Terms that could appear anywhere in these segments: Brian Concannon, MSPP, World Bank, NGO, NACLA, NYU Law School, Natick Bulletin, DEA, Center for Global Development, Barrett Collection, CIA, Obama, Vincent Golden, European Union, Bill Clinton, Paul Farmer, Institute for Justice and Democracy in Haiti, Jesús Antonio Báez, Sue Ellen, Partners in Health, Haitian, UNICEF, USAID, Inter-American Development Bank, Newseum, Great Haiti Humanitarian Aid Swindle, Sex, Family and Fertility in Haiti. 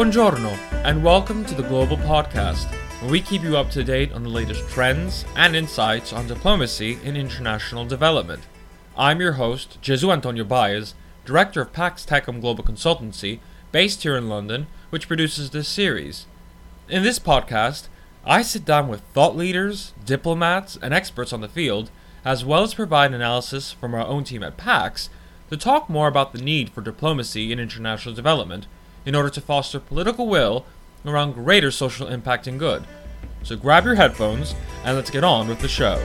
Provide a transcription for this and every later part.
Buongiorno, and welcome to the Global Podcast, where we keep you up to date on the latest trends and insights on diplomacy and international development. I'm your host, Jesús Antonio Báez, director of Pax Tecum Global Consultancy, based here in London, which produces this series. In this podcast, I sit down with thought leaders, diplomats, and experts on the field, as well as provide analysis from our own team at Pax to talk more about the need for diplomacy in international development in order to foster political will around greater social impact and good. So grab your headphones and let's get on with the show.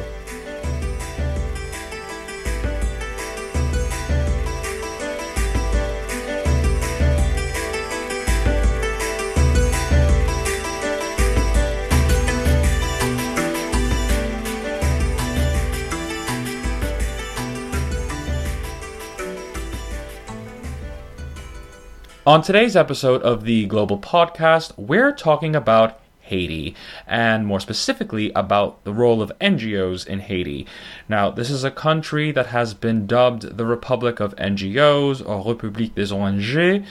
On today's episode of the Global Podcast, we're talking about Haiti, and more specifically about the role of NGOs in Haiti. Now, this is a country that has been dubbed the Republic of NGOs, or République des ONG,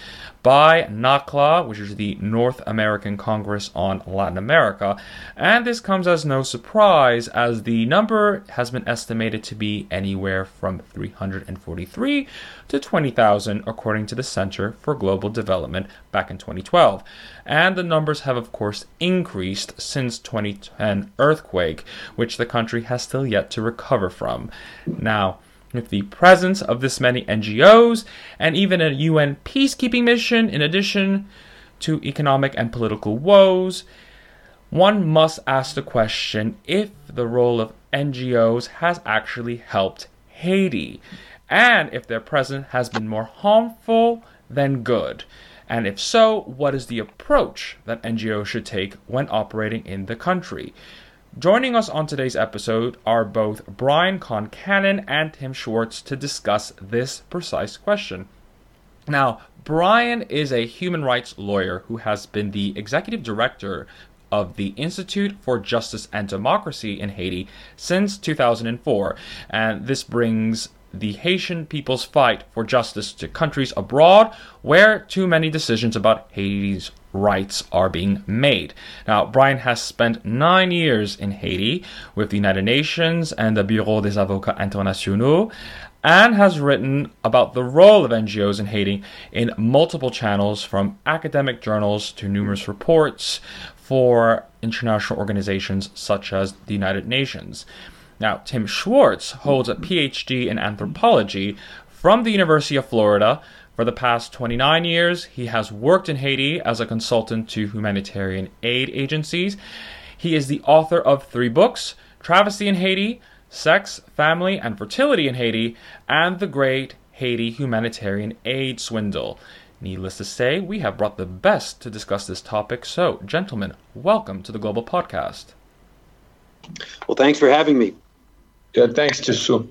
by NACLA, which is the North American Congress on Latin America. And this comes as no surprise, as the number has been estimated to be anywhere from 343 to 20,000, according to the Center for Global Development back in 2012. And the numbers have, of course, increased since 2010 earthquake, which the country has still yet to recover from. Now, with the presence of this many NGOs and even a UN peacekeeping mission, in addition to economic and political woes, one must ask the question if the role of NGOs has actually helped Haiti, and if their presence has been more harmful than good. And if so, what is the approach that NGOs should take when operating in the country? Joining us on today's episode are both Brian Concannon and Tim Schwartz to discuss this precise question. Now, Brian is a human rights lawyer who has been the executive director of the Institute for Justice and Democracy in Haiti since 2004, and this brings the Haitian people's fight for justice to countries abroad where too many decisions about Haiti's rights are being made. Now, Brian has spent 9 years in Haiti with the United Nations and the Bureau des Avocats Internationaux, and has written about the role of NGOs in Haiti in multiple channels, from academic journals to numerous reports for international organizations such as the United Nations. Now, Tim Schwartz holds a PhD in anthropology from the University of Florida. For the past 29 years, he has worked in Haiti as a consultant to humanitarian aid agencies. He is the author of 3 books, Travesty in Haiti, Sex, Family and Fertility in Haiti, and The Great Haiti Humanitarian Aid Swindle. Needless to say, we have brought the best to discuss this topic. So, gentlemen, welcome to the Global Podcast. Well, thanks for having me. Yeah, thanks, Jesús.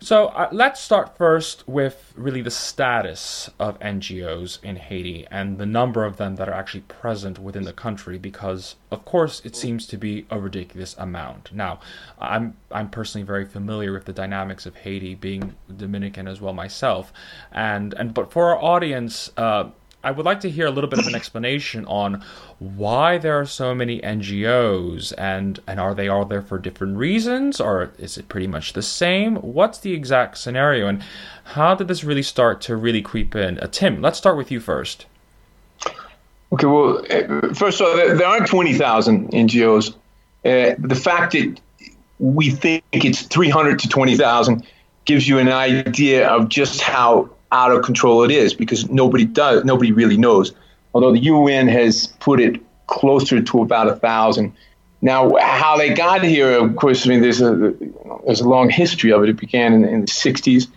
So let's start first with really the status of NGOs in Haiti and the number of them that are actually present within the country, because, of course, it seems to be a ridiculous amount. Now, I'm personally very familiar with the dynamics of Haiti, being Dominican as well myself, but for our audience, I would like to hear a little bit of an explanation on why there are so many NGOs, and are they all there for different reasons, or is it pretty much the same? What's the exact scenario, and how did this really start to really creep in? Tim, let's start with you first. Okay, well, first of all, there aren't 20,000 NGOs. The fact that we think it's 300 to 20,000 gives you an idea of just how out of control it is, because nobody really knows, although the UN has put it closer to about 1,000. Now, how they got here, of course, I mean, there's a long history of it. It began in the 60s,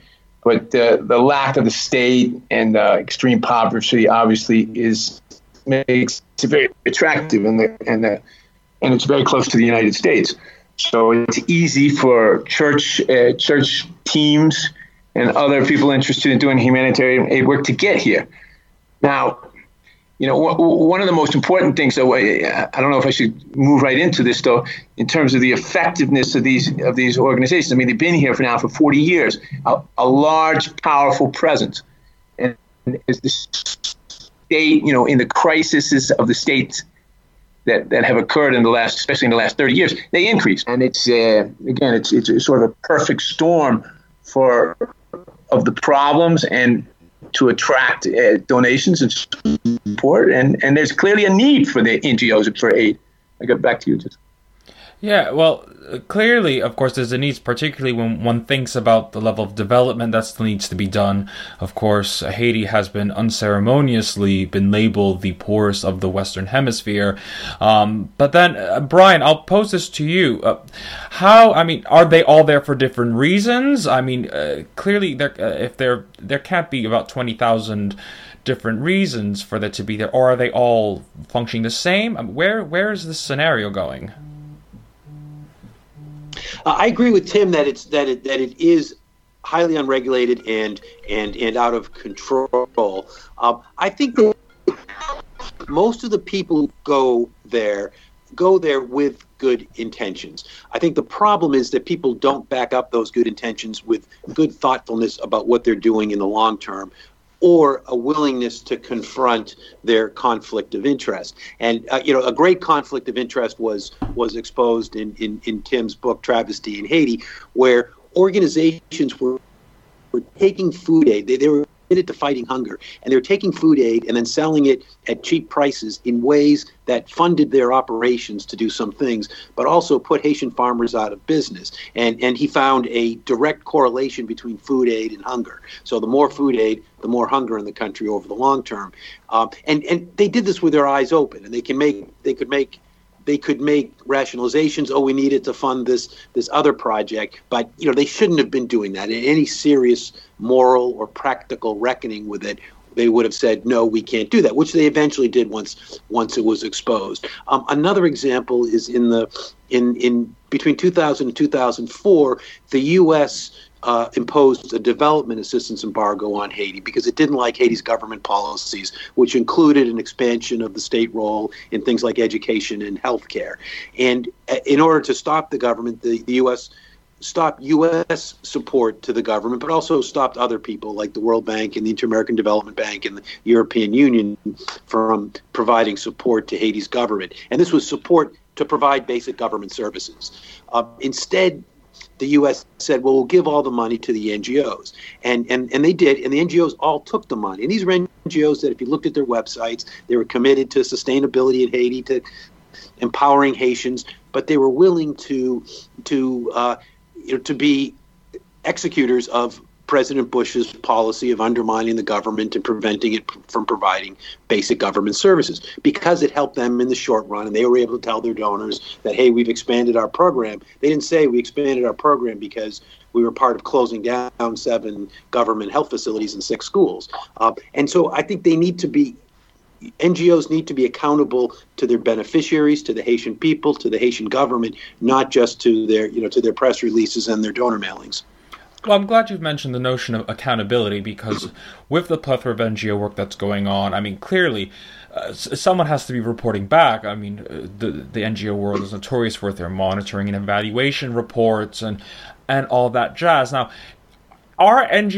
but the lack of the state and extreme poverty obviously makes it very attractive, and it's very close to the United States, so it's easy for church teams and other people interested in doing humanitarian aid work to get here. Now, you know, one of the most important things, though, I don't know if I should move right into this, though, in terms of the effectiveness of these organizations. I mean, they've been here for 40 years, a large, powerful presence. And as this state, you know, in the crises of the states that have occurred in the last, especially in the last 30 years, they increased. And it's, again, it's sort of a perfect storm of the problems and to attract donations and support. And there's clearly a need for the NGOs for aid. I get back to you. Yeah, well, clearly, of course, there's a need, particularly when one thinks about the level of development that still needs to be done. Of course, Haiti has been unceremoniously been labeled the poorest of the Western Hemisphere. But then, Brian, I'll pose this to you. Are they all there for different reasons? I mean, clearly, there can't be about 20,000 different reasons for that to be there. Or are they all functioning the same? Where is this scenario going? I agree with Tim that it is highly unregulated and out of control. I think that most of the people who go there with good intentions. I think the problem is that people don't back up those good intentions with good thoughtfulness about what they're doing in the long term, or a willingness to confront their conflict of interest. And, a great conflict of interest was exposed in Tim's book, Travesty in Haiti, where organizations were taking food aid. They were committed to fighting hunger, and they were taking food aid and then selling it at cheap prices in ways that funded their operations to do some things, but also put Haitian farmers out of business. And he found a direct correlation between food aid and hunger. So the more food aid, the more hunger in the country over the long term. And they did this with their eyes open, and they could make rationalizations. Oh, we needed to fund this other project, but they shouldn't have been doing that. In any serious moral or practical reckoning with it, they would have said, no, we can't do that, which they eventually did once it was exposed. Another example is in between 2000 and 2004, the U.S. imposed a development assistance embargo on Haiti because it didn't like Haiti's government policies, which included an expansion of the state role in things like education and health care. And in order to stop the government, the U.S. stopped U.S. support to the government, but also stopped other people like the World Bank and the Inter-American Development Bank and the European Union from providing support to Haiti's government. And this was support to provide basic government services. Instead, the U.S. said, well, we'll give all the money to the NGOs. And they did, and the NGOs all took the money. And these were NGOs that, if you looked at their websites, they were committed to sustainability in Haiti, to empowering Haitians, but they were willing to be executors of President Bush's policy of undermining the government and preventing it from providing basic government services, because it helped them in the short run, and they were able to tell their donors that, hey, we've expanded our program. They didn't say we expanded our program because we were part of closing down 7 government health facilities and 6 schools. And so I think NGOs need to be accountable to their beneficiaries, to the Haitian people, to the Haitian government, not just to their, to their press releases and their donor mailings. Well, I'm glad you've mentioned the notion of accountability, because with the plethora of NGO work that's going on, I mean, clearly, someone has to be reporting back. I mean, the NGO world is notorious for their monitoring and evaluation reports and all that jazz. Now, are these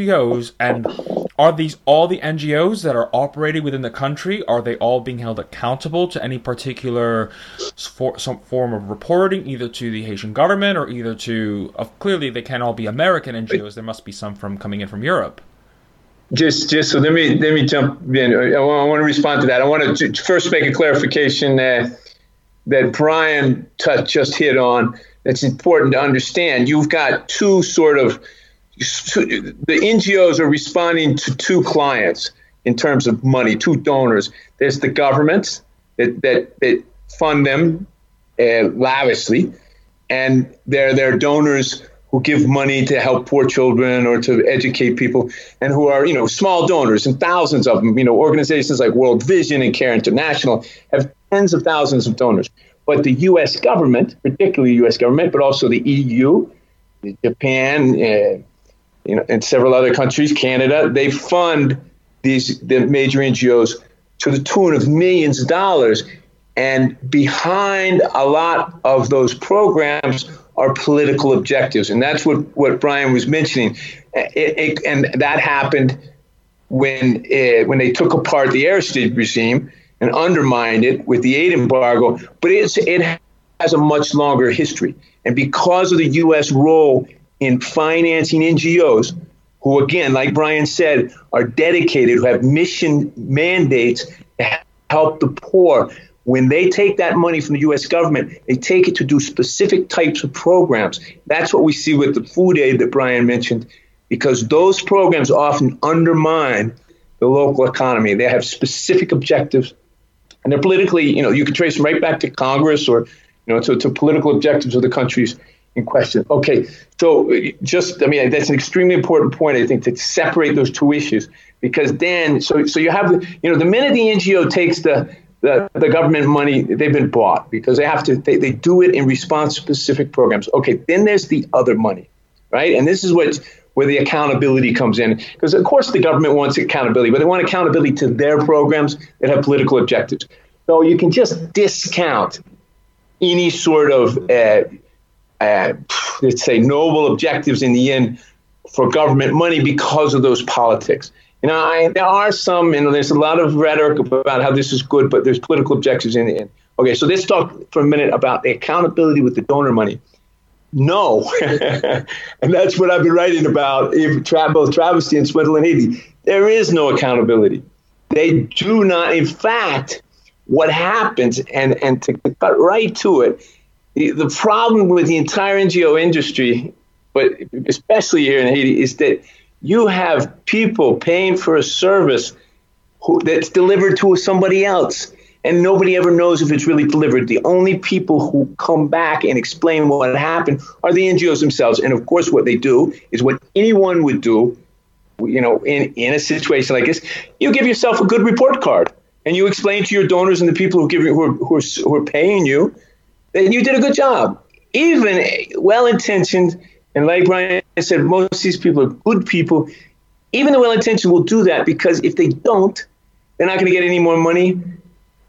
all the NGOs that are operating within the country? Are they all being held accountable to any particular some form of reporting, either to the Haitian government or either to... clearly, they can't all be American NGOs. There must be some coming in from Europe. Just so let me jump in. I want to respond to that. I want to first make a clarification that Brian just hit on. That's important to understand. You've got two sort of... The NGOs are responding to two clients in terms of money, two donors. There's the governments that fund them lavishly, and they're their donors who give money to help poor children or to educate people, and who are, small donors, and thousands of them. Organizations like World Vision and Care International have tens of thousands of donors. But the U.S. government, particularly the U.S. government, but also the EU, Japan, and several other countries, Canada, they fund the major NGOs to the tune of millions of dollars. And behind a lot of those programs are political objectives. And that's what Brian was mentioning. And that happened when they took apart the Aristide regime and undermined it with the aid embargo, but it has a much longer history. And because of the U.S. role in financing NGOs, who, again, like Brian said, are dedicated, who have mission mandates to help the poor, when they take that money from the U.S. government, they take it to do specific types of programs. That's what we see with the food aid that Brian mentioned, because those programs often undermine the local economy. They have specific objectives, and they're politically, you can trace them right back to Congress or, to political objectives of the countries in question. Okay, so that's an extremely important point, I think, to separate those two issues, because then, so you have, the minute the NGO takes the government money, they've been bought, because they have to, they do it in response to specific programs. Okay, then there's the other money, right? And this is where the accountability comes in, because of course the government wants accountability, but they want accountability to their programs that have political objectives. So you can just discount any sort of, let's say, noble objectives in the end for government money because of those politics. There are some, there's a lot of rhetoric about how this is good, but there's political objectives in the end. Okay, so let's talk for a minute about the accountability with the donor money. No. And that's what I've been writing about, both Travesty and Swindle in Haiti. There is no accountability. They do not, in fact, what happens, and to cut right to it, the problem with the entire NGO industry, but especially here in Haiti, is that you have people paying for a service that's delivered to somebody else, and nobody ever knows if it's really delivered. The only people who come back and explain what happened are the NGOs themselves. And of course, what they do is what anyone would do, in a situation like this. You give yourself a good report card, and you explain to your donors and the people who are paying you that you did a good job, even well-intentioned. And like Brian said, most of these people are good people. Even the well-intentioned will do that, because if they don't, they're not going to get any more money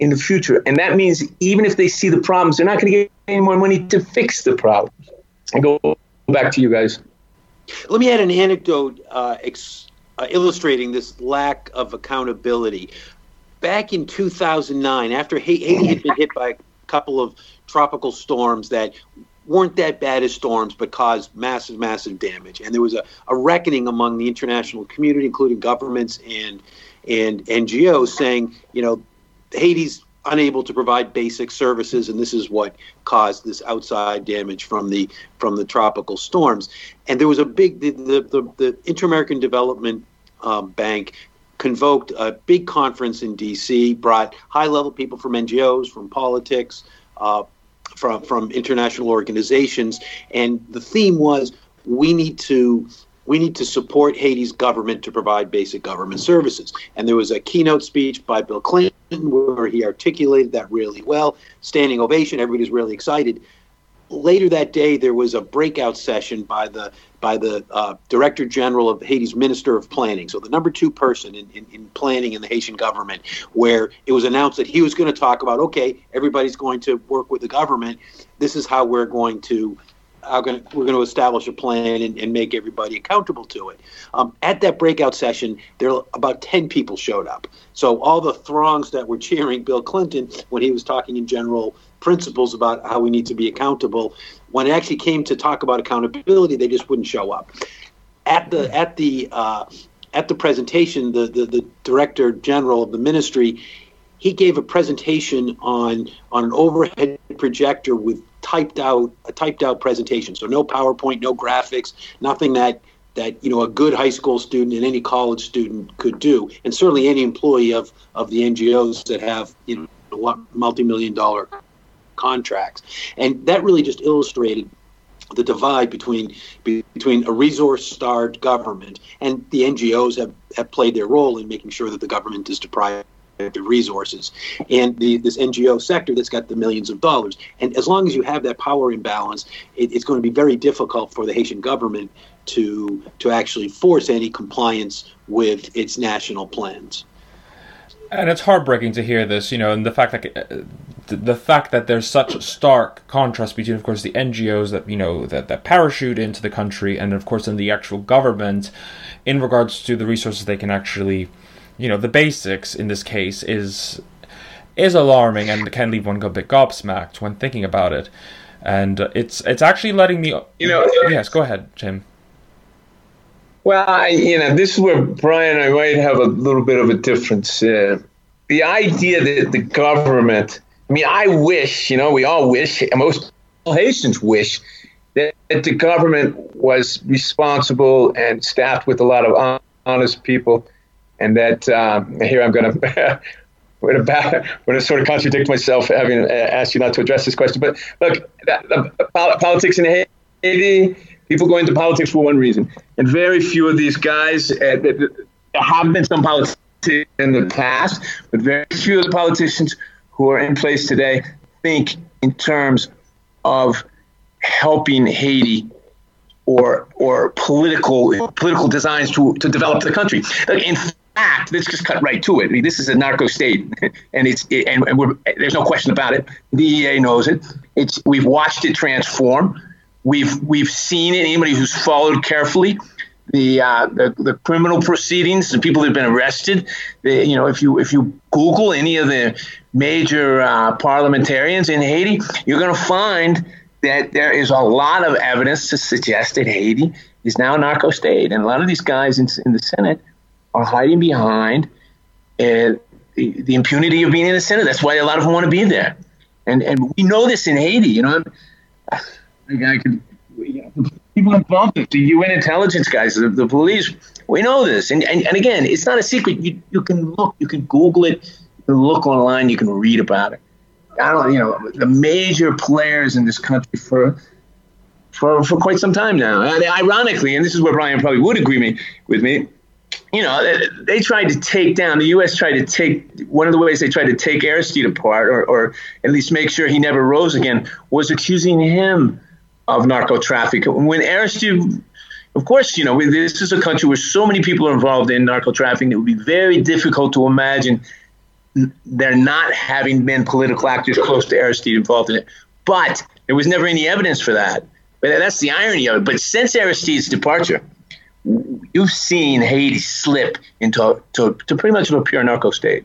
in the future. And that means even if they see the problems, they're not going to get any more money to fix the problems. I go back to you guys. Let me add an anecdote illustrating this lack of accountability. Back in 2009, after Haiti had been hit by a couple of tropical storms that weren't that bad as storms, but caused massive, massive damage. And there was a reckoning among the international community, including governments and NGOs, saying, Haiti's unable to provide basic services, and this is what caused this outside damage from the tropical storms. And there was a big, the Inter-American Development Bank convoked a big conference in D.C., brought high-level people from NGOs, from politics, from international organizations, and the theme was we need to support Haiti's government to provide basic government services. And there was a keynote speech by Bill Clinton where he articulated that really well, standing ovation, everybody's really excited. Later that day, there was a breakout session by the Director General of Haiti's Minister of Planning, so the number two person in planning in the Haitian government, where it was announced that he was going to talk about, okay, everybody's going to work with the government. This is how we're going to establish a plan and make everybody accountable to it. At that breakout session, there about 10 people showed up. So all the throngs that were cheering Bill Clinton when he was talking in general principles about how we need to be accountable, when it actually came to talk about accountability, they just wouldn't show up. At the presentation, the Director General of the ministry, he gave a presentation on an overhead projector with a typed out presentation. So no PowerPoint, no graphics, nothing that a good high school student and any college student could do, and certainly any employee of the NGOs that have multi-million-dollar contracts. And that really just illustrated the divide between a resource-starved government, and the NGOs have played their role in making sure that the government is deprived of resources, and this NGO sector that's got the millions of dollars. And as long as you have that power imbalance, it's going to be very difficult for the Haitian government to actually force any compliance with its national plans. And it's heartbreaking to hear this, and the fact that the fact that there's such stark contrast between, of course, the NGOs that, you know, that parachute into the country, and of course in the actual government, in regards to the resources they can actually, you know, the basics in this case is alarming and can leave one a bit gobsmacked when thinking about it. And it's actually letting me, you know. Yes, go ahead, Tim. Well, this is where Brian and I might have a little bit of a difference. The idea that the government, I wish, we all wish, and most Haitians wish, that the government was responsible and staffed with a lot of honest people, and that here I'm going to sort of contradict myself, having asked you not to address this question. But look, the politics in Haiti, people go into politics for one reason, and very few of these guys, there have been some politics in the past, but very few of the politicians who are in place today think in terms of helping Haiti or political designs to develop the country. In fact, let's just cut right to it. This is a narco state, and there's no question about it. The DEA knows it. We've watched it transform. We've seen it. Anybody who's followed carefully the criminal proceedings and people that have been arrested, if you Google any of the major parliamentarians in Haiti, you're going to find that there is a lot of evidence to suggest that Haiti is now a narco state, and a lot of these guys in the Senate are hiding behind the impunity of being in the Senate. That's why a lot of them want to be there, and we know this in Haiti. People involved in the UN intelligence guys, the police, we know this. And again, it's not a secret. You can look, you can Google it, you can look online, you can read about it. The major players in this country for quite some time now. Ironically, and this is where Brian probably would agree with me, they tried to take down, the U.S. tried to take, one of the ways they tried to take Aristide apart, or at least make sure he never rose again, was accusing him of narco trafficking. When Aristide, of course, this is a country where so many people are involved in narco trafficking, it would be very difficult to imagine there not having been political actors close to Aristide involved in it. But there was never any evidence for that. But that's the irony of it. But since Aristide's departure, you've seen Haiti slip into pretty much a pure narco state.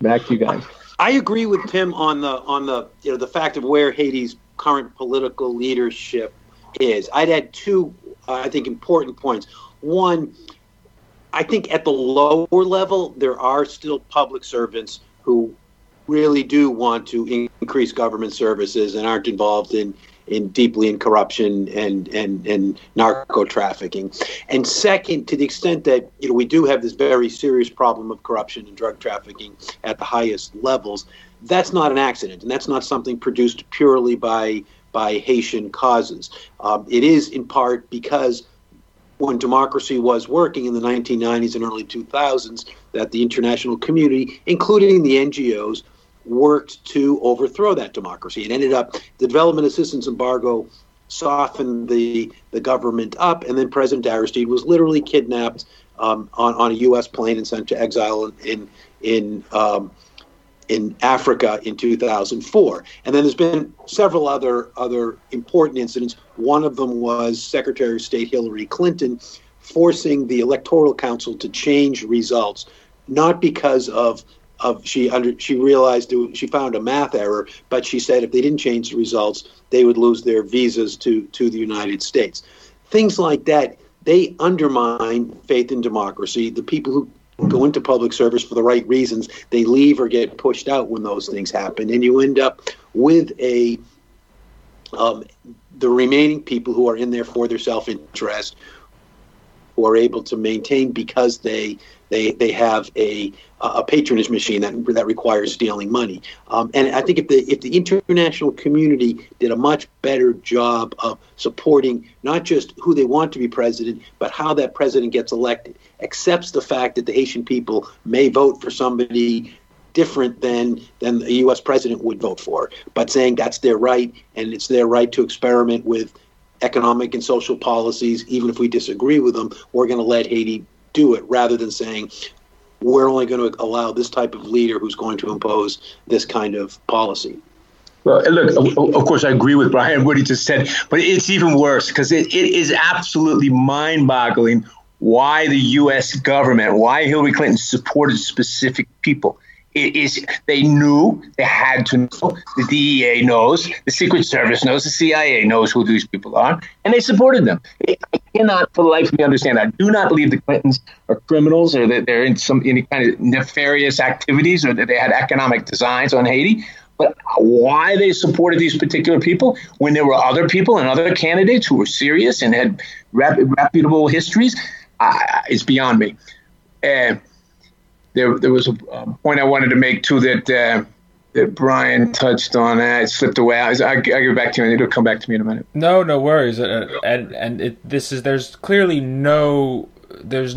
Back to you guys. I agree with Tim on the fact of where Haiti's current political leadership is. I'd add two, I think, important points. One, I think at the lower level, there are still public servants who really do want to increase government services and aren't involved in corruption and narco trafficking. And second, to the extent that we do have this very serious problem of corruption and drug trafficking at the highest levels, that's not an accident, and that's not something produced purely by Haitian causes. It is in part because when democracy was working in the 1990s and early 2000s, that the international community, including the NGOs, worked to overthrow that democracy. It ended up, the development assistance embargo softened the government up, and then President Aristide was literally kidnapped on a U.S. plane and sent to exile in Africa in 2004. And then there's been several other important incidents. One of them was Secretary of State Hillary Clinton forcing the Electoral Council to change results, not because she found a math error, but she said if they didn't change the results, they would lose their visas to the United States. Things like that, they undermine faith in democracy. The people who go into public service for the right reasons, they leave or get pushed out when those things happen, and you end up with the remaining people who are in there for their self-interest, who are able to maintain because they have a patronage machine that requires stealing money. And I think if the international community did a much better job of supporting not just who they want to be president, but how that president gets elected, accepts the fact that the Haitian people may vote for somebody different than the U.S. president would vote for, but saying that's their right, and it's their right to experiment with economic and social policies, even if we disagree with them, we're going to let Haiti do it, rather than saying we're only going to allow this type of leader who's going to impose this kind of policy. Well, look, of course, I agree with Brian, what he just said, but it's even worse because it is absolutely mind-boggling why the U.S. government, why Hillary Clinton supported specific people. It is, they knew, they had to know, the DEA knows, the Secret Service knows, the CIA knows who these people are, and they supported them. I cannot for the life of me understand that. I do not believe the Clintons are criminals or that they're in any kind of nefarious activities or that they had economic designs on Haiti. But why they supported these particular people when there were other people and other candidates who were serious and had reputable histories is beyond me. There was a point I wanted to make, too, that Brian touched on. It slipped away. I'll get back to you. It'll come back to me in a minute. No worries. There's clearly no... there's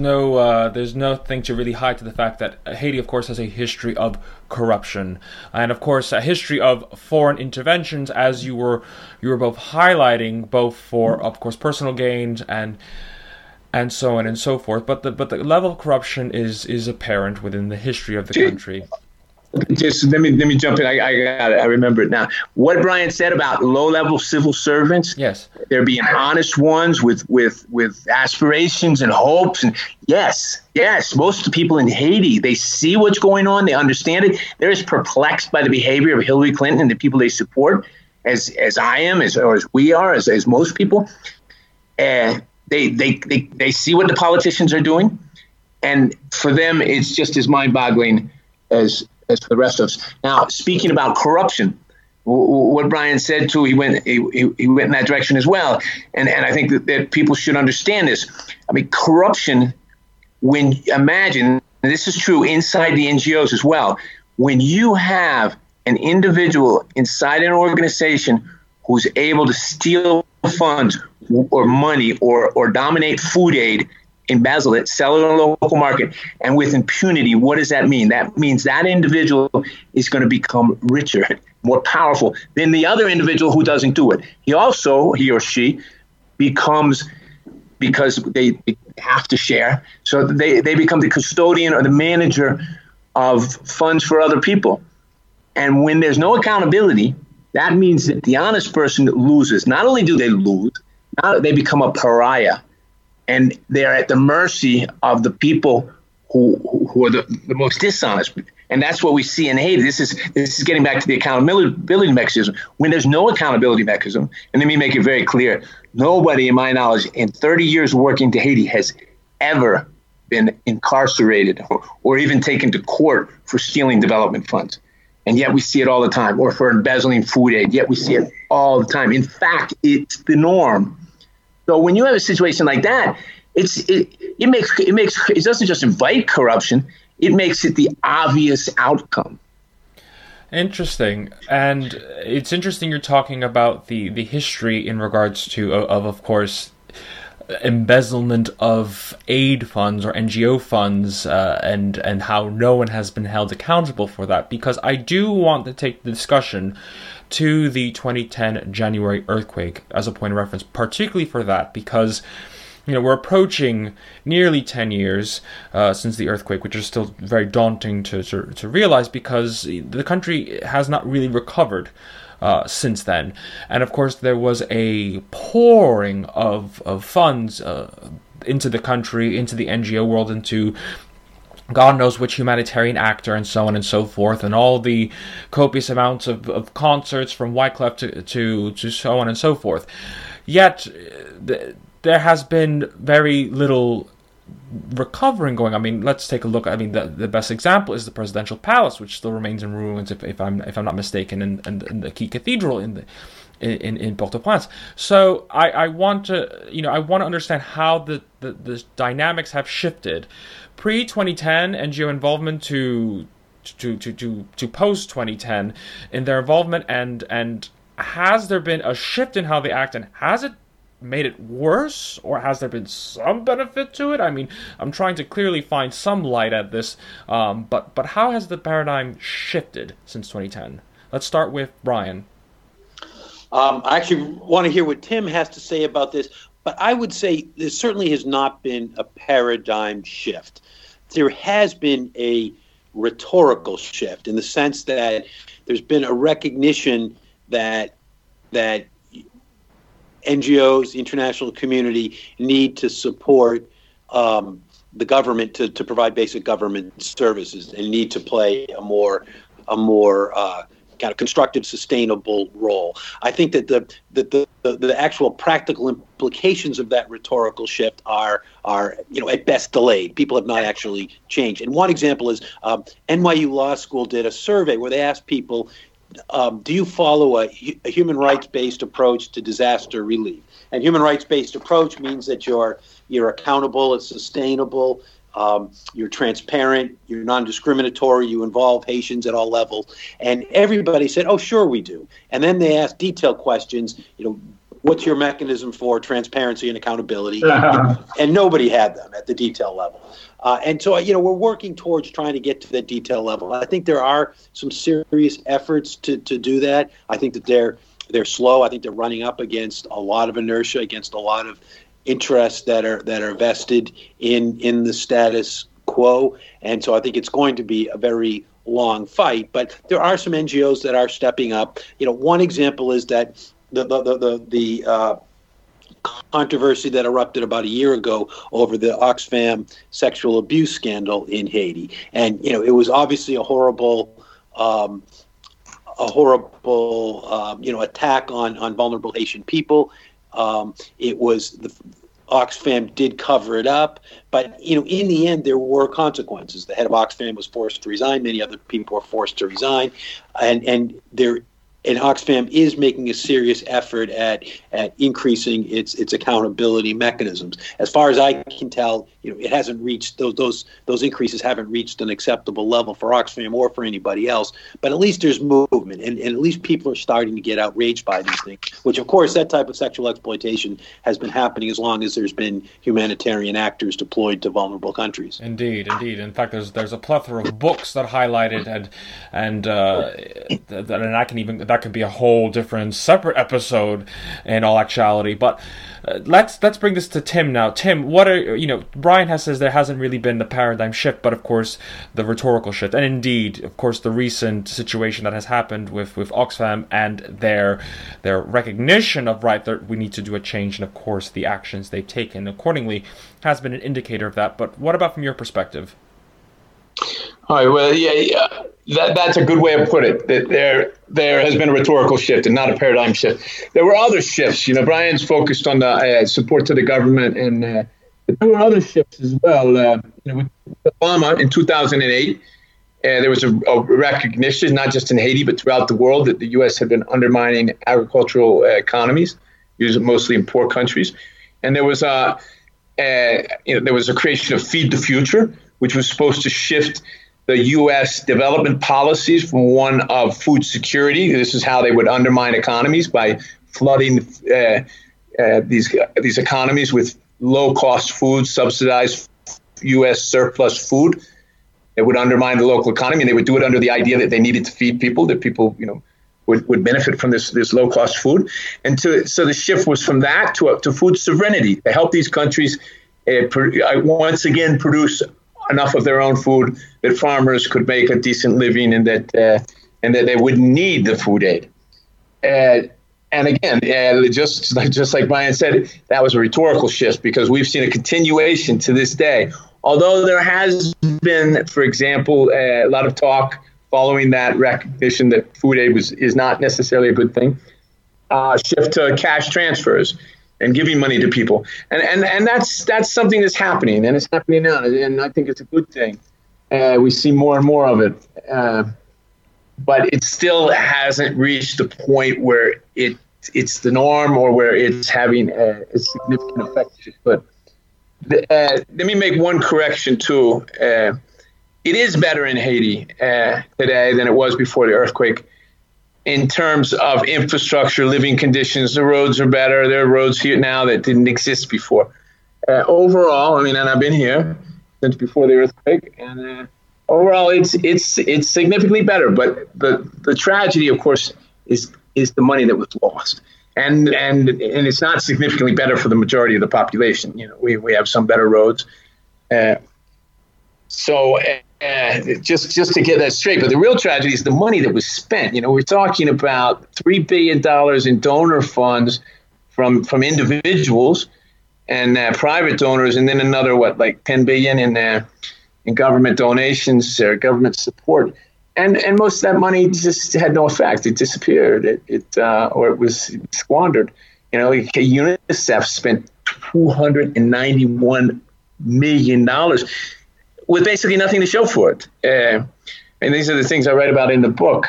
nothing to really hide to the fact that Haiti, of course, has a history of corruption and, of course, a history of foreign interventions, as you were both highlighting, both for, of course, personal gains and so on and so forth. But the level of corruption is apparent within the history of the country. Just let me jump in. I got it. I remember it now. What Brian said about low-level civil servants. Yes, they're being honest ones with aspirations and hopes. And yes, most of the people in Haiti, they see what's going on, they understand it. They're as perplexed by the behavior of Hillary Clinton and the people they support as I am, as we are, as most people. They see what the politicians are doing, and for them, it's just as mind-boggling as for the rest of us. Now, speaking about corruption, what Brian said too, he went in that direction as well. And I think that people should understand this. I mean, corruption, imagine, and this is true inside the NGOs as well, when you have an individual inside an organization who's able to steal funds or money or dominate food aid, embezzle it, sell it on a local market, and with impunity, what does that mean? That means that individual is going to become richer, more powerful than the other individual who doesn't do it. He or she becomes, because they have to share, so they become the custodian or the manager of funds for other people. And when there's no accountability, that means that the honest person loses. Not only do they lose, they become a pariah. And they're at the mercy of the people who are the most dishonest. And that's what we see in Haiti. This is getting back to the accountability mechanism. When there's no accountability mechanism, and let me make it very clear, nobody, in my knowledge, in 30 years working to Haiti has ever been incarcerated or even taken to court for stealing development funds. And yet we see it all the time, or for embezzling food aid. Yet we see it all the time. In fact, it's the norm. So when you have a situation like that, it doesn't just invite corruption; it makes it the obvious outcome. Interesting, and it's interesting you're talking about the history in regards to of course, embezzlement of aid funds or NGO funds, and how no one has been held accountable for that. Because I do want to take the discussion to the 2010 January earthquake as a point of reference, particularly for that, because we're approaching nearly 10 years since the earthquake, which is still very daunting to realize because the country has not really recovered since then. And of course, there was a pouring of funds into the country, into the NGO world, into God knows which humanitarian actor, and so on and so forth, and all the copious amounts of concerts from Wyclef to so on and so forth. Yet, there has been very little recovering going on. I mean, let's take a look. I mean, the best example is the presidential palace, which still remains in ruins, if I'm not mistaken, and the key cathedral in Port-au-Prince. So I want to understand how the dynamics have shifted pre-2010 NGO involvement to post-2010 in their involvement, and has there been a shift in how they act, and has it made it worse, or has there been some benefit to it? I mean, I'm trying to clearly find some light at this, but how has the paradigm shifted since 2010? Let's start with Brian. I actually want to hear what Tim has to say about this, but I would say there certainly has not been a paradigm shift. there has been a rhetorical shift in the sense that there's been a recognition that NGOs, the international community, need to support the government to provide basic government services and need to play a more kind of constructive, sustainable role. I think that the actual practical implications of that rhetorical shift are at best delayed. People have not actually changed. And one example is NYU Law School did a survey where they asked people, do you follow a human rights-based approach to disaster relief? And human rights-based approach means that you're accountable, it's sustainable, you're transparent, you're non-discriminatory, you involve Haitians at all levels. And everybody said, oh, sure we do. And then they asked detailed questions, what's your mechanism for transparency and accountability? And nobody had them at the detail level. And so, we're working towards trying to get to that detail level. I think there are some serious efforts to do that. I think that they're slow. I think they're running up against a lot of inertia, against a lot of interests that are vested in the status quo. And so I think it's going to be a very long fight. But there are some NGOs that are stepping up. One example is that the controversy that erupted about a year ago over the Oxfam sexual abuse scandal in Haiti. And, it was obviously a horrible attack on vulnerable Haitian people. It was Oxfam did cover it up, but in the end there were consequences. The head of Oxfam was forced to resign. Many other people were forced to resign, and Oxfam is making a serious effort at increasing its accountability mechanisms. As far as I can tell, it hasn't reached those increases haven't reached an acceptable level for Oxfam or for anybody else. But at least there's movement, and at least people are starting to get outraged by these things. Which, of course, that type of sexual exploitation has been happening as long as there's been humanitarian actors deployed to vulnerable countries. Indeed. In fact, there's a plethora of books that highlighted that could be a whole different separate episode in all actuality, but let's bring this to Tim now. Tim, what are Brian has says there hasn't really been the paradigm shift, but of course the rhetorical shift, and indeed of course the recent situation that has happened with Oxfam and their recognition of that we need to do a change, and of course the actions they've taken accordingly has been an indicator of that. But what about from your perspective? All right, well, yeah. That's a good way of putting it, that there has been a rhetorical shift and not a paradigm shift. There were other shifts. Brian's focused on the support to the government, and there were other shifts as well. With Obama in 2008, there was a recognition, not just in Haiti, but throughout the world, that the U.S. had been undermining agricultural economies, usually mostly in poor countries. And there was a creation of Feed the Future, which was supposed to shift the U.S. development policies from one of food security. This is how they would undermine economies, by flooding these economies with low-cost food, subsidized U.S. surplus food. It would undermine the local economy, and they would do it under the idea that they needed to feed people, that people would benefit from this low-cost food. And so the shift was from that to food sovereignty, to help these countries once again produce enough of their own food that farmers could make a decent living, and that they wouldn't need the food aid. And again, just like Brian said, that was a rhetorical shift, because we've seen a continuation to this day. Although there has been, for example, a lot of talk following that recognition that food aid is not necessarily a good thing, shift to cash transfers and giving money to people. And that's something that's happening, and it's happening now, and I think it's a good thing. We see more and more of it. But it still hasn't reached the point where it's the norm, or where it's having a significant effect. But let me make one correction, too. It is better in Haiti today than it was before the earthquake, in terms of infrastructure, living conditions. The roads are better. There are roads here now that didn't exist before. Overall, and I've been here since before the earthquake, and overall it's significantly better. But the tragedy, of course, is the money that was lost, and it's not significantly better for the majority of the population. We have some better roads, So just to get that straight. But the real tragedy is the money that was spent. You know, we're talking about $3 billion in donor funds from individuals and private donors, and then another, like $10 billion in government donations or government support. And most of that money just had no effect. It disappeared. Or it was squandered. You know, UNICEF spent $291 million with basically nothing to show for it. And these are the things I write about in the book.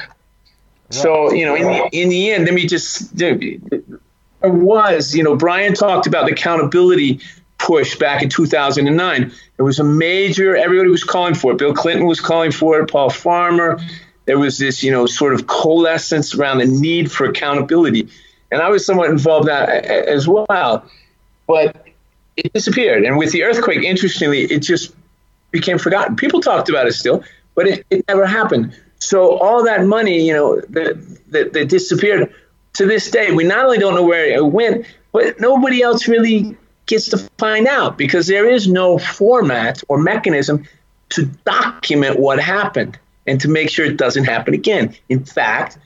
So, you know, in the end, let me just, Brian talked about the accountability push back in 2009. It was a major, everybody was calling for it. Bill Clinton was calling for it, Paul Farmer. There was this, you know, sort of coalescence around the need for accountability. And I was somewhat involved in that as well. But it disappeared. And with the earthquake, interestingly, it just became forgotten. People talked about it still, but it never happened. So all that money, you know, that disappeared, to this day, we not only don't know where it went, but nobody else really gets to find out, because there is no format or mechanism to document what happened and to make sure it doesn't happen again. In fact,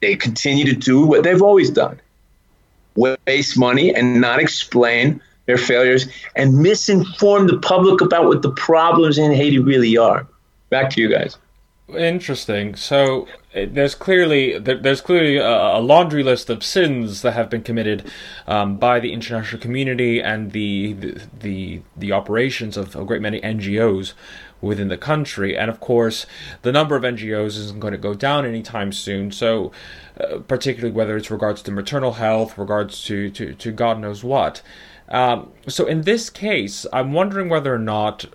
they continue to do what they've always done: waste money and not explain their failures and misinform the public about what the problems in Haiti really are. Back to you guys. Interesting. So there's clearly a laundry list of sins that have been committed by the international community and the operations of a great many NGOs within the country. And of course, the number of NGOs isn't going to go down anytime soon. So particularly whether it's regards to maternal health, regards to God knows what. So in this case, I'm wondering whether or not,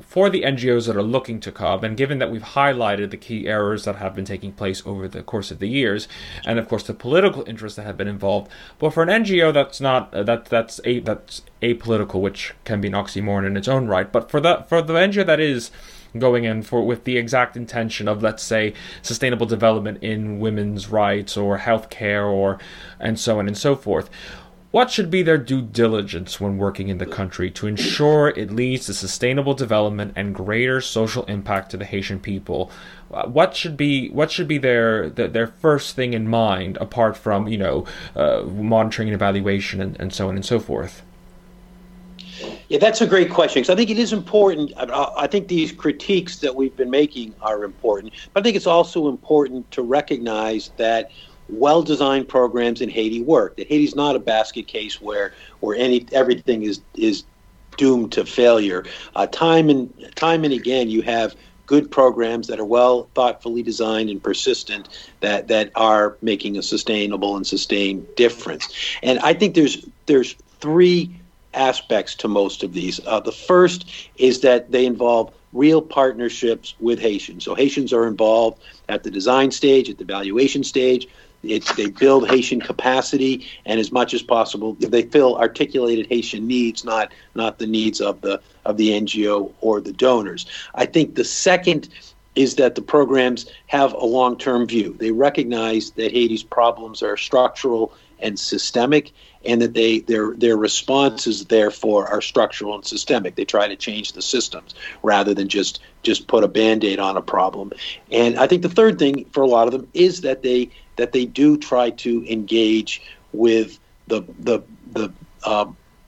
for the NGOs that are looking to come, and given that we've highlighted the key errors that have been taking place over the course of the years, and of course the political interests that have been involved, but for an NGO that's not that's apolitical, which can be an oxymoron in its own right, but for the NGO that is going in for with the exact intention of, let's say, sustainable development in women's rights or healthcare or and so on and so forth. What should be their due diligence when working in the country to ensure it leads to sustainable development and greater social impact to the Haitian people? What should be their first thing in mind, apart from, you know, monitoring and evaluation and so on and so forth? Yeah, that's a great question, because I think it is important. I think these critiques that we've been making are important, but I think it's also important to recognize that well-designed programs in Haiti work, that Haiti's not a basket case where everything is doomed to failure. Time and again, you have good programs that are well, thoughtfully designed and persistent that are making a sustainable and sustained difference. And I think there's three aspects to most of these. The first is that they involve real partnerships with Haitians. So Haitians are involved at the design stage, at the valuation stage. They build Haitian capacity, and as much as possible, they fill articulated Haitian needs, not the needs of the NGO or the donors. I think the second is that the programs have a long-term view. They recognize that Haiti's problems are structural and systemic, and that their responses therefore are structural and systemic. They try to change the systems rather than just put a Band-Aid on a problem. And I think the third thing for a lot of them is that they do try to engage with the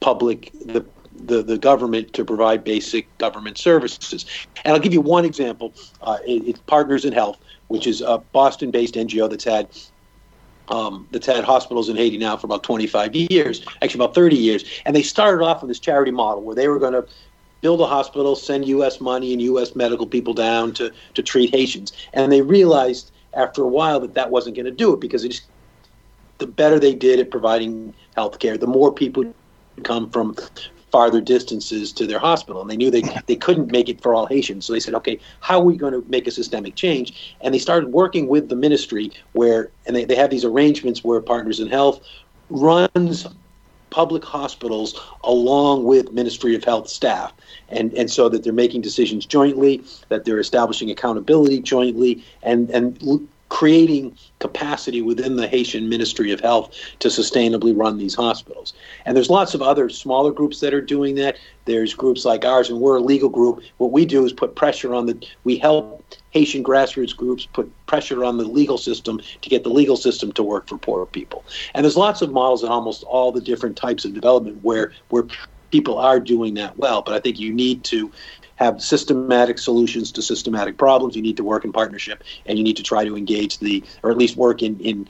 public, the government, to provide basic government services. And I'll give you one example. It's Partners in Health, which is a Boston-based NGO that's had hospitals in Haiti now for about 25 years, actually about 30 years. And they started off with this charity model where they were going to build a hospital, send U.S. money and U.S. medical people down to treat Haitians. And they realized after a while that wasn't going to do it, because the better they did at providing health care, the more people come from farther distances to their hospital. And they knew they couldn't make it for all Haitians. So they said, okay, how are we going to make a systemic change? And they started working with the ministry and they have these arrangements where Partners in Health runs public hospitals along with Ministry of Health staff. And so that they're making decisions jointly, that they're establishing accountability jointly, and creating capacity within the Haitian Ministry of Health to sustainably run these hospitals. And there's lots of other smaller groups that are doing that. There's groups like ours, and we're a legal group. What we do is put pressure on we help Haitian grassroots groups put pressure on the legal system to get the legal system to work for poor people. And there's lots of models in almost all the different types of development where people are doing that well. But I think you need to have systematic solutions to systematic problems. You need to work in partnership, and you need to try to engage or at least work in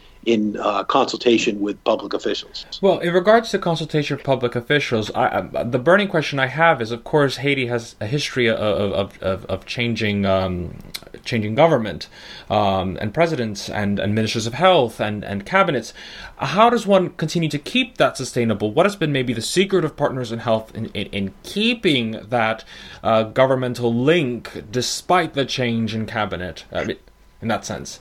consultation with public officials. Well, in regards to consultation with public officials, the burning question I have is, of course, Haiti has a history of changing government and presidents and ministers of health and cabinets. How does one continue to keep that sustainable? What has been maybe the secret of Partners in Health in keeping that governmental link despite the change in cabinet in that sense?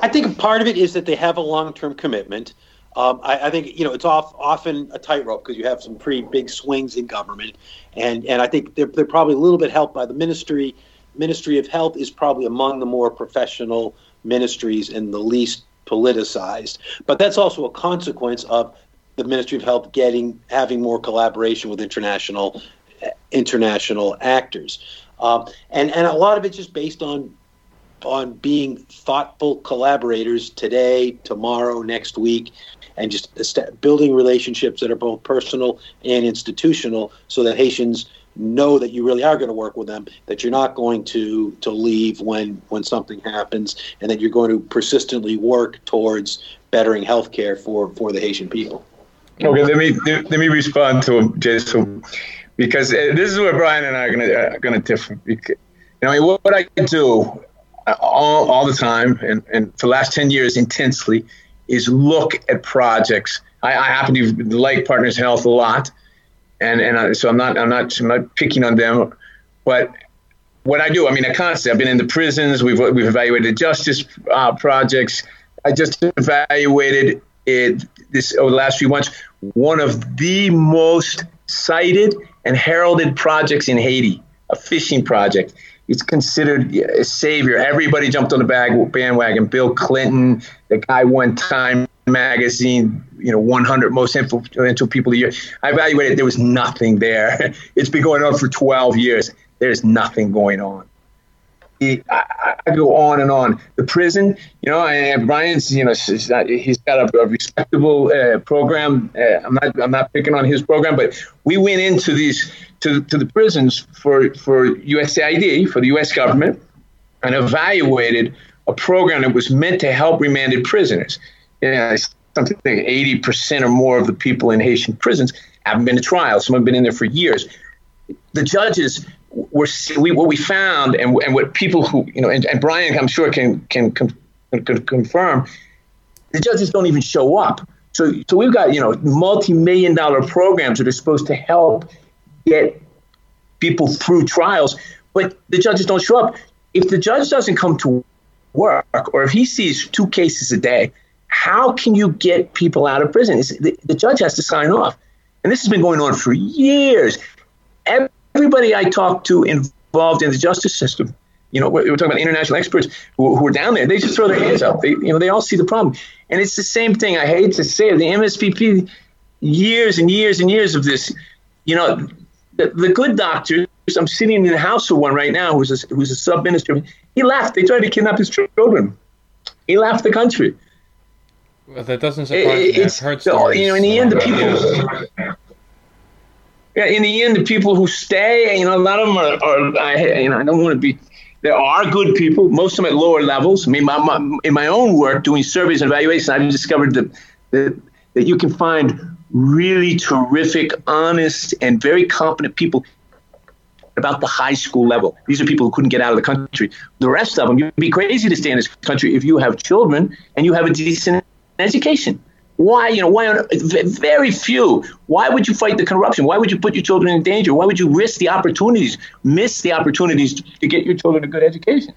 I think part of it is that they have a long-term commitment. I think, it's often a tightrope because you have some pretty big swings in government. And I think they're probably a little bit helped by the ministry. Ministry of Health is probably among the more professional ministries and the least politicized. But that's also a consequence of the Ministry of Health having more collaboration with international actors. And a lot of it's just based on being thoughtful collaborators today, tomorrow, next week, and just building relationships that are both personal and institutional so that Haitians know that you really are going to work with them, that you're not going to leave when something happens, and that you're going to persistently work towards bettering healthcare for the Haitian people. Okay, let me respond to Jason, because this is where Brian and I are going to differ. What I do all the time, and for the last 10 years intensely, is look at projects. I happen to like Partners in Health a lot, so I'm not picking on them. But what I do, constantly, I've been in the prisons. We've evaluated justice projects. I just evaluated it this over the last few months. One of the most cited and heralded projects in Haiti, a fishing project. It's considered a savior. Everybody jumped on the bandwagon. Bill Clinton, the guy won Time magazine, 100 most influential people of the year. I evaluated, there was nothing there. It's been going on for 12 years. There's nothing going on. I go on and on. The prison, and Brian's, he's got a respectable program. I'm not picking on his program, but we went into these to the prisons for USAID, for the U.S. government, and evaluated a program that was meant to help remanded prisoners. Something like 80% or more of the people in Haitian prisons haven't been to trial. Some have been in there for years. The judges. What we found, and what people who and Brian, I'm sure can confirm, the judges don't even show up. So we've got multi-million-dollar programs that are supposed to help get people through trials, but the judges don't show up. If the judge doesn't come to work, or if he sees 2 cases a day, how can you get people out of prison? The judge has to sign off, and this has been going on for years. Everybody I talked to involved in the justice system, we're talking about international experts who are down there. They just throw their hands up. They all see the problem, and it's the same thing. I hate to say it, the MSPP, years and years and years of this. The good doctors. I'm sitting in the house of one right now who's a sub minister. He left. They tried to kidnap his children. He left the country. Well, that doesn't surprise me. It's hurts. In the end, the people. Yeah, in the end, the people who stay, a lot of them are I don't want to be, there are good people, most of them at lower levels. I mean, in my own work, doing surveys and evaluations, I've discovered that you can find really terrific, honest, and very competent people about the high school level. These are people who couldn't get out of the country. The rest of them, you'd be crazy to stay in this country if you have children and you have a decent education. Why, very few. Why would you fight the corruption? Why would you put your children in danger? Why would you risk the opportunities, miss the opportunities to get your children a good education?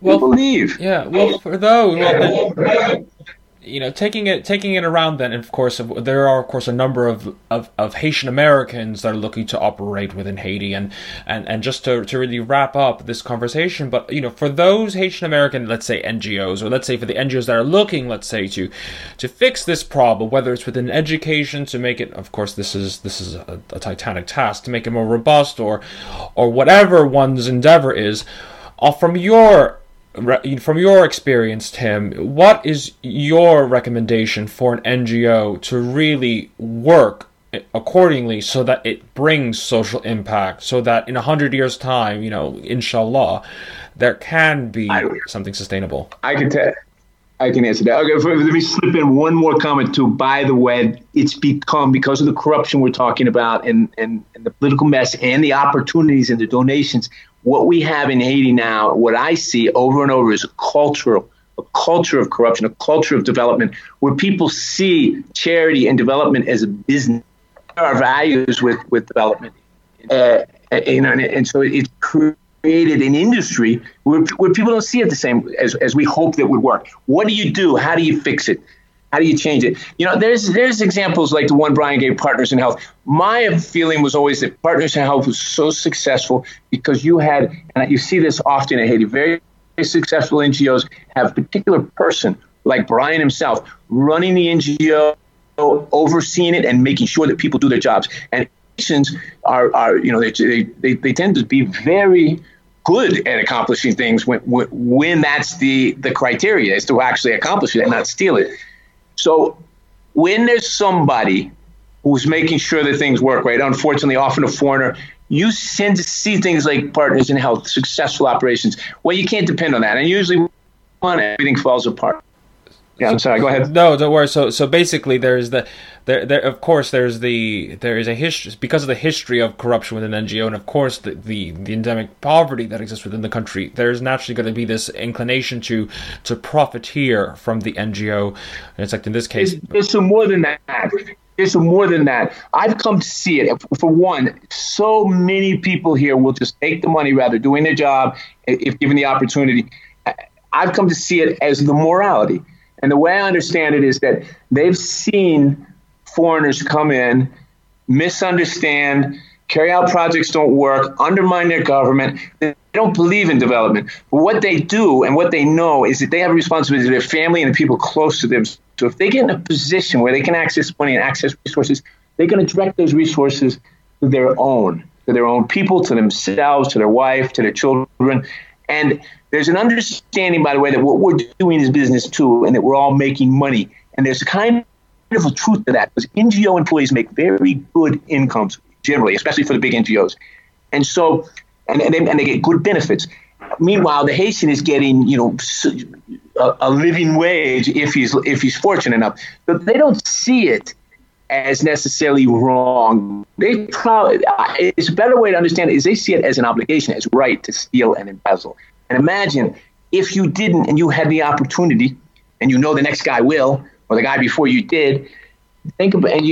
Well, people leave. Yeah, well, for those. you know, taking it around then, of course, there are, of course, a number of Haitian Americans that are looking to operate within Haiti. And just to really wrap up this conversation, but, you know, for those Haitian American, let's say NGOs, or let's say for the NGOs that are looking, let's say, to fix this problem, whether it's within education to make it, of course, this is a titanic task, to make it more robust or whatever one's endeavor is, from your experience, Tim, what is your recommendation for an NGO to really work accordingly so that it brings social impact, so that in 100 years' time, you know, inshallah, there can be something sustainable? I can answer that. Okay, let me slip in one more comment too. By the way, it's become, because of the corruption we're talking about and the political mess and the opportunities and the donations, what we have in Haiti now, what I see over and over, is a culture of corruption, a culture of development, where people see charity and development as a business. There are values with development, and so it's created an industry where people don't see it the same as we hope that would work. What do you do? How do you fix it? How do you change it? You know, there's examples like the one Brian gave, Partners in Health. My feeling was always that Partners in Health was so successful because you had, and you see this often in Haiti, very, very successful NGOs have a particular person like Brian himself running the NGO, overseeing it, and making sure that people do their jobs. And Haitians are you know, they tend to be very good at accomplishing things when that's the criteria, is to actually accomplish it and not steal it. So when there's somebody who's making sure that things work right, unfortunately, often a foreigner, you tend to see things like Partners in Health, successful operations. Well, you can't depend on that. And usually everything falls apart. Yeah, I'm sorry. Go ahead. No, don't worry. So basically, there is a history, because of the history of corruption within NGO, and of course the endemic poverty that exists within the country. There's naturally going to be this inclination to profiteer from the NGO. And it's like in this case, there's some more than that. I've come to see it. For one, so many people here will just take the money rather doing their job if given the opportunity. I've come to see it as the morality. And the way I understand it is that they've seen foreigners come in, misunderstand, carry out projects don't work, undermine their government. They don't believe in development. But what they do and what they know is that they have a responsibility to their family and the people close to them. So if they get in a position where they can access money and access resources, they're going to direct those resources to their own people, to themselves, to their wife, to their children. And there's an understanding, by the way, that what we're doing is business too, and that we're all making money. And there's kind of a truth to that, because NGO employees make very good incomes generally, especially for the big NGOs. And so, and they get good benefits. Meanwhile, the Haitian is getting, you know, a living wage if he's fortunate enough. But they don't see it as necessarily wrong. They probably, it's a better way to understand it is they see it as an obligation, as right to steal and embezzle. And imagine if you didn't and you had the opportunity, and you know the next guy will, or the guy before you did. Think about, and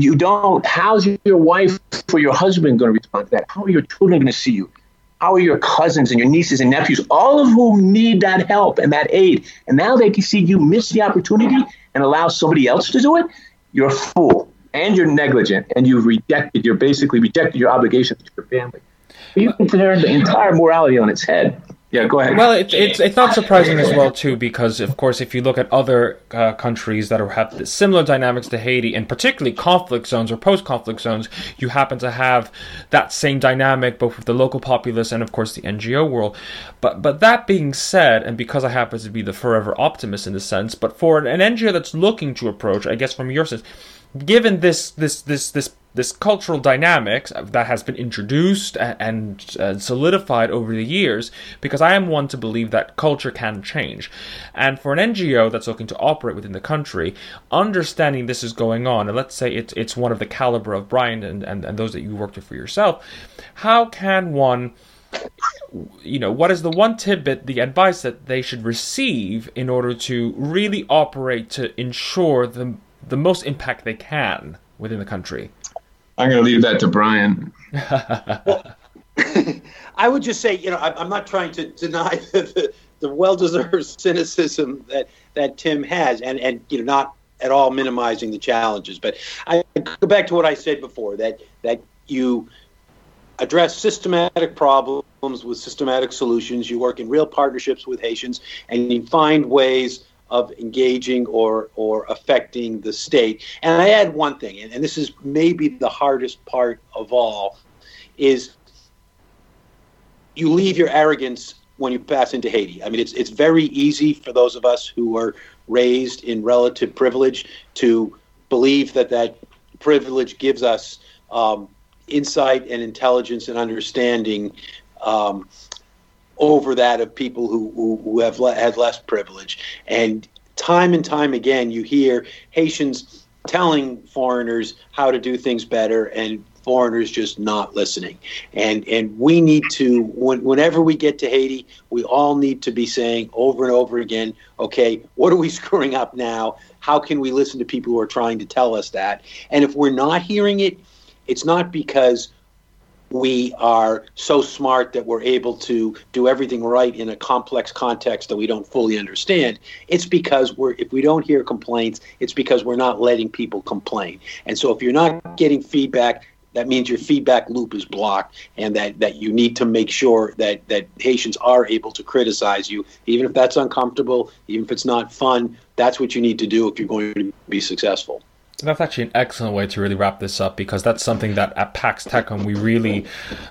you don't. How's your wife or your husband going to respond to that? How are your children going to see you? How are your cousins and your nieces and nephews, all of whom need that help and that aid? And now they can see you miss the opportunity and allow somebody else to do it. You're a fool, and you're negligent, and you've rejected. You're basically rejected your obligation to your family. You can turn the entire morality on its head. Yeah, go ahead. Well, it's not surprising as well too, because of course, if you look at other countries that have similar dynamics to Haiti, and particularly conflict zones or post-conflict zones, you happen to have that same dynamic both with the local populace and of course the NGO world. But that being said, and because I happen to be the forever optimist in this sense, but for an NGO that's looking to approach, I guess from your sense, given this cultural dynamics that has been introduced and solidified over the years, because I am one to believe that culture can change. And for an NGO that's looking to operate within the country, understanding this is going on, and let's say it's one of the caliber of Brian and those that you worked with for yourself, how can one, you know, what is the one tidbit, the advice that they should receive in order to really operate to ensure the most impact they can within the country? I'm going to leave that to Brian. Well, I would just say, you know, I'm not trying to deny the the well-deserved cynicism that Tim has, and not at all minimizing the challenges. But I go back to what I said before, that you address systematic problems with systematic solutions. You work in real partnerships with Haitians, and you find ways of engaging or affecting the state. And I add one thing, and this is maybe the hardest part of all, is you leave your arrogance when you pass into Haiti. I mean, it's very easy for those of us who are raised in relative privilege to believe that privilege gives us insight and intelligence and understanding over that of people who have less privilege. And time again, you hear Haitians telling foreigners how to do things better, and foreigners just not listening. And we need to, whenever we get to Haiti, we all need to be saying over and over again, okay, what are we screwing up now? How can we listen to people who are trying to tell us that? And if we're not hearing it, it's not because we are so smart that we're able to do everything right in a complex context that we don't fully understand. It's because if we don't hear complaints, it's because we're not letting people complain. And so if you're not getting feedback, that means your feedback loop is blocked, and that you need to make sure that Haitians are able to criticize you, even if that's uncomfortable, even if it's not fun. That's what you need to do if you're going to be successful. So that's actually an excellent way to really wrap this up, because that's something that at Pax Tecum we really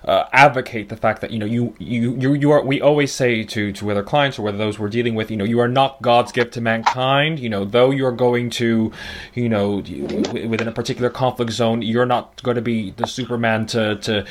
advocate the fact that you are. We always say to whether clients or whether those we're dealing with, you are not God's gift to mankind. Though you are going to, within a particular conflict zone, you're not going to be the Superman to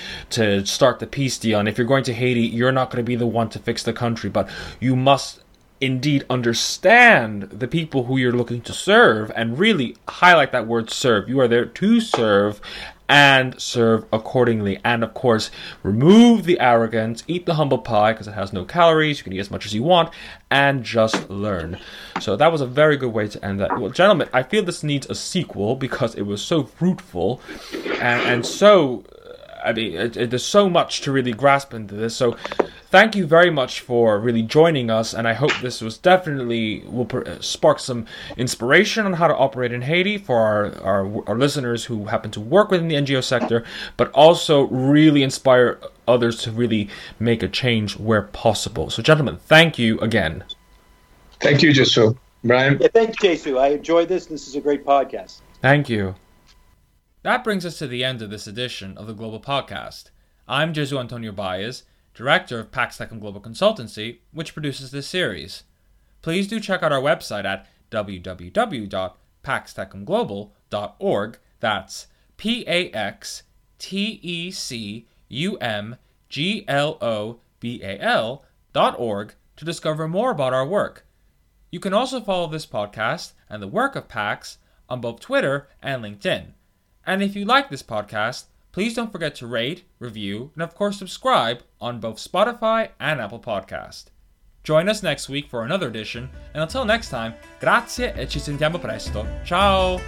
start the peace deal. And if you're going to Haiti, you're not going to be the one to fix the country, but you must indeed understand the people who you're looking to serve, and really highlight that word serve. You are there to serve, and serve accordingly. And of course, remove the arrogance, eat the humble pie because it has no calories, you can eat as much as you want, and just learn. So that was a very good way to end that. Well, gentlemen, I feel this needs a sequel because it was so fruitful and so... I mean, there's so much to really grasp into this. So thank you very much for really joining us. And I hope this was definitely will spark some inspiration on how to operate in Haiti for our listeners who happen to work within the NGO sector, but also really inspire others to really make a change where possible. So, gentlemen, thank you again. Thank you, Jesús. Brian? Yeah, thank you, Jesús. I enjoyed this. This is a great podcast. Thank you. That brings us to the end of this edition of the Global Podcast. I'm Jesús Antonio Báez, Director of Pax Tecum Global Consultancy, which produces this series. Please do check out our website at www.paxtecumglobal.org. That's PAXTECUMGLOBAL.org to discover more about our work. You can also follow this podcast and the work of Pax on both Twitter and LinkedIn. And if you like this podcast, please don't forget to rate, review, and of course subscribe on both Spotify and Apple Podcast. Join us next week for another edition, and until next time, grazie e ci sentiamo presto. Ciao!